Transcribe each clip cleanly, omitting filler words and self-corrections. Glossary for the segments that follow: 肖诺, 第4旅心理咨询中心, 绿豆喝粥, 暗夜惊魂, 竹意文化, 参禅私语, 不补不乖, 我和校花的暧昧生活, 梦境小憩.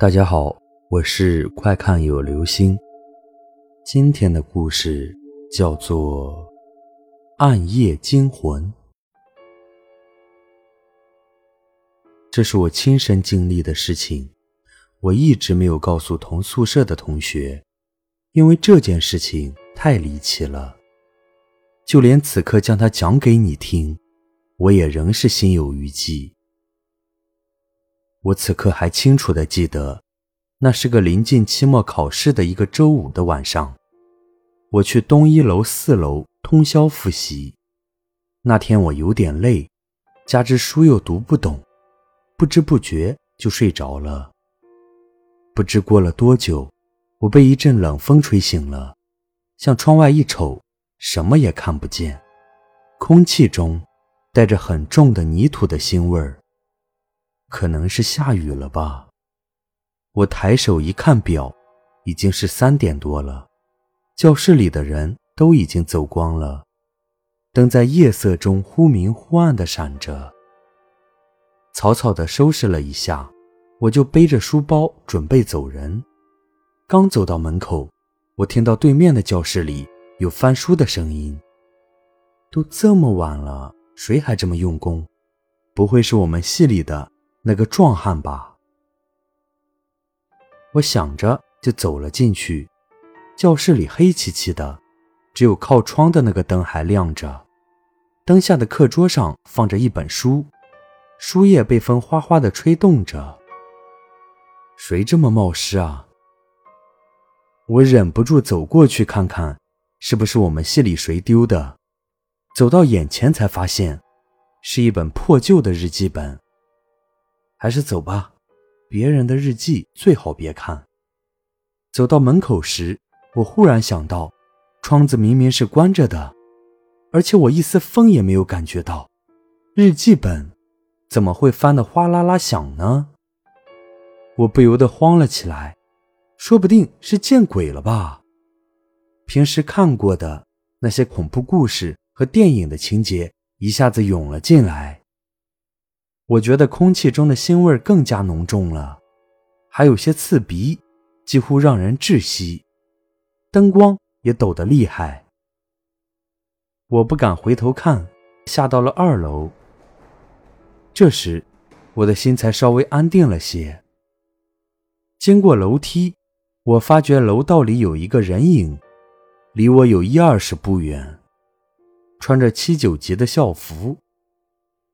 大家好，我是快看有流星。今天的故事叫做《暗夜惊魂》。这是我亲身经历的事情，我一直没有告诉同宿舍的同学，因为这件事情太离奇了。就连此刻将它讲给你听，我也仍是心有余悸。我此刻还清楚地记得，那是个临近期末考试的一个周五的晚上，我去东一楼4楼通宵复习。那天我有点累，加之书又读不懂，不知不觉就睡着了。不知过了多久，我被一阵冷风吹醒了，向窗外一瞅，什么也看不见，空气中带着很重的泥土的腥味儿。可能是下雨了吧。我抬手一看表，已经是3点多了，教室里的人都已经走光了，灯在夜色中忽明忽暗地闪着。草草地收拾了一下，我就背着书包准备走人。刚走到门口，我听到对面的教室里有翻书的声音。都这么晚了，谁还这么用功？不会是我们系里的那个壮汉吧？我想着就走了进去。教室里黑漆漆的，只有靠窗的那个灯还亮着。灯下的课桌上放着一本书，书页被风哗哗地吹动着。谁这么冒失啊？我忍不住走过去看看，是不是我们系里谁丢的。走到眼前才发现，是一本破旧的日记本。还是走吧，别人的日记最好别看。走到门口时，我忽然想到，窗子明明是关着的，而且我一丝风也没有感觉到，日记本怎么会翻得哗啦啦响呢？我不由得慌了起来，说不定是见鬼了吧。平时看过的那些恐怖故事和电影的情节一下子涌了进来。我觉得空气中的腥味更加浓重了，还有些刺鼻，几乎让人窒息。灯光也抖得厉害。我不敢回头看，下到了2楼。这时，我的心才稍微安定了些。经过楼梯，我发觉楼道里有一个人影，离我有10-20步远，穿着7、9级的校服。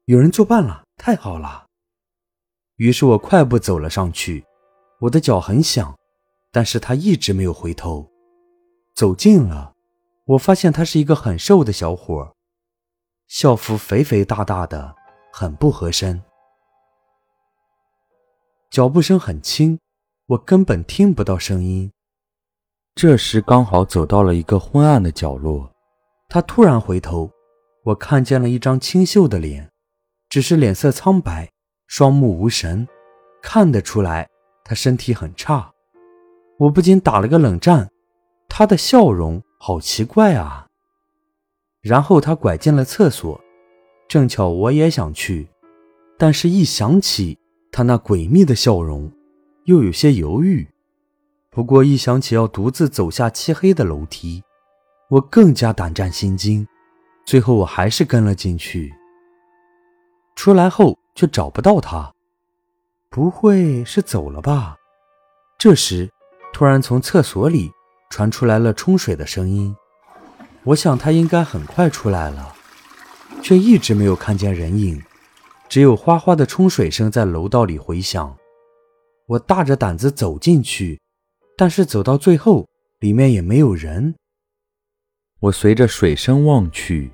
有人作伴了，太好了。于是我快步走了上去，我的脚很响，但是他一直没有回头。走近了，我发现他是一个很瘦的小伙，校服肥肥大大的，很不合身。脚步声很轻，我根本听不到声音。这时刚好走到了一个昏暗的角落，他突然回头，我看见了一张清秀的脸，只是脸色苍白，双目无神，看得出来他身体很差。我不禁打了个冷战，他的笑容好奇怪啊。然后他拐进了厕所，正巧我也想去，但是一想起他那诡秘的笑容，又有些犹豫。不过一想起要独自走下漆黑的楼梯，我更加胆战心惊，最后我还是跟了进去。出来后却找不到他，不会是走了吧？这时突然从厕所里传出来了冲水的声音，我想他应该很快出来了，却一直没有看见人影，只有哗哗的冲水声在楼道里回响。我大着胆子走进去，但是走到最后里面也没有人。我随着水声望去，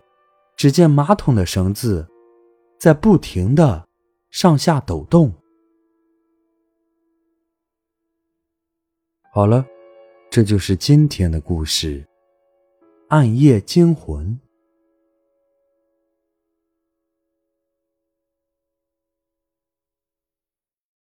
只见马桶的绳子在不停地上下抖动。好了，这就是今天的故事，《暗夜惊魂》。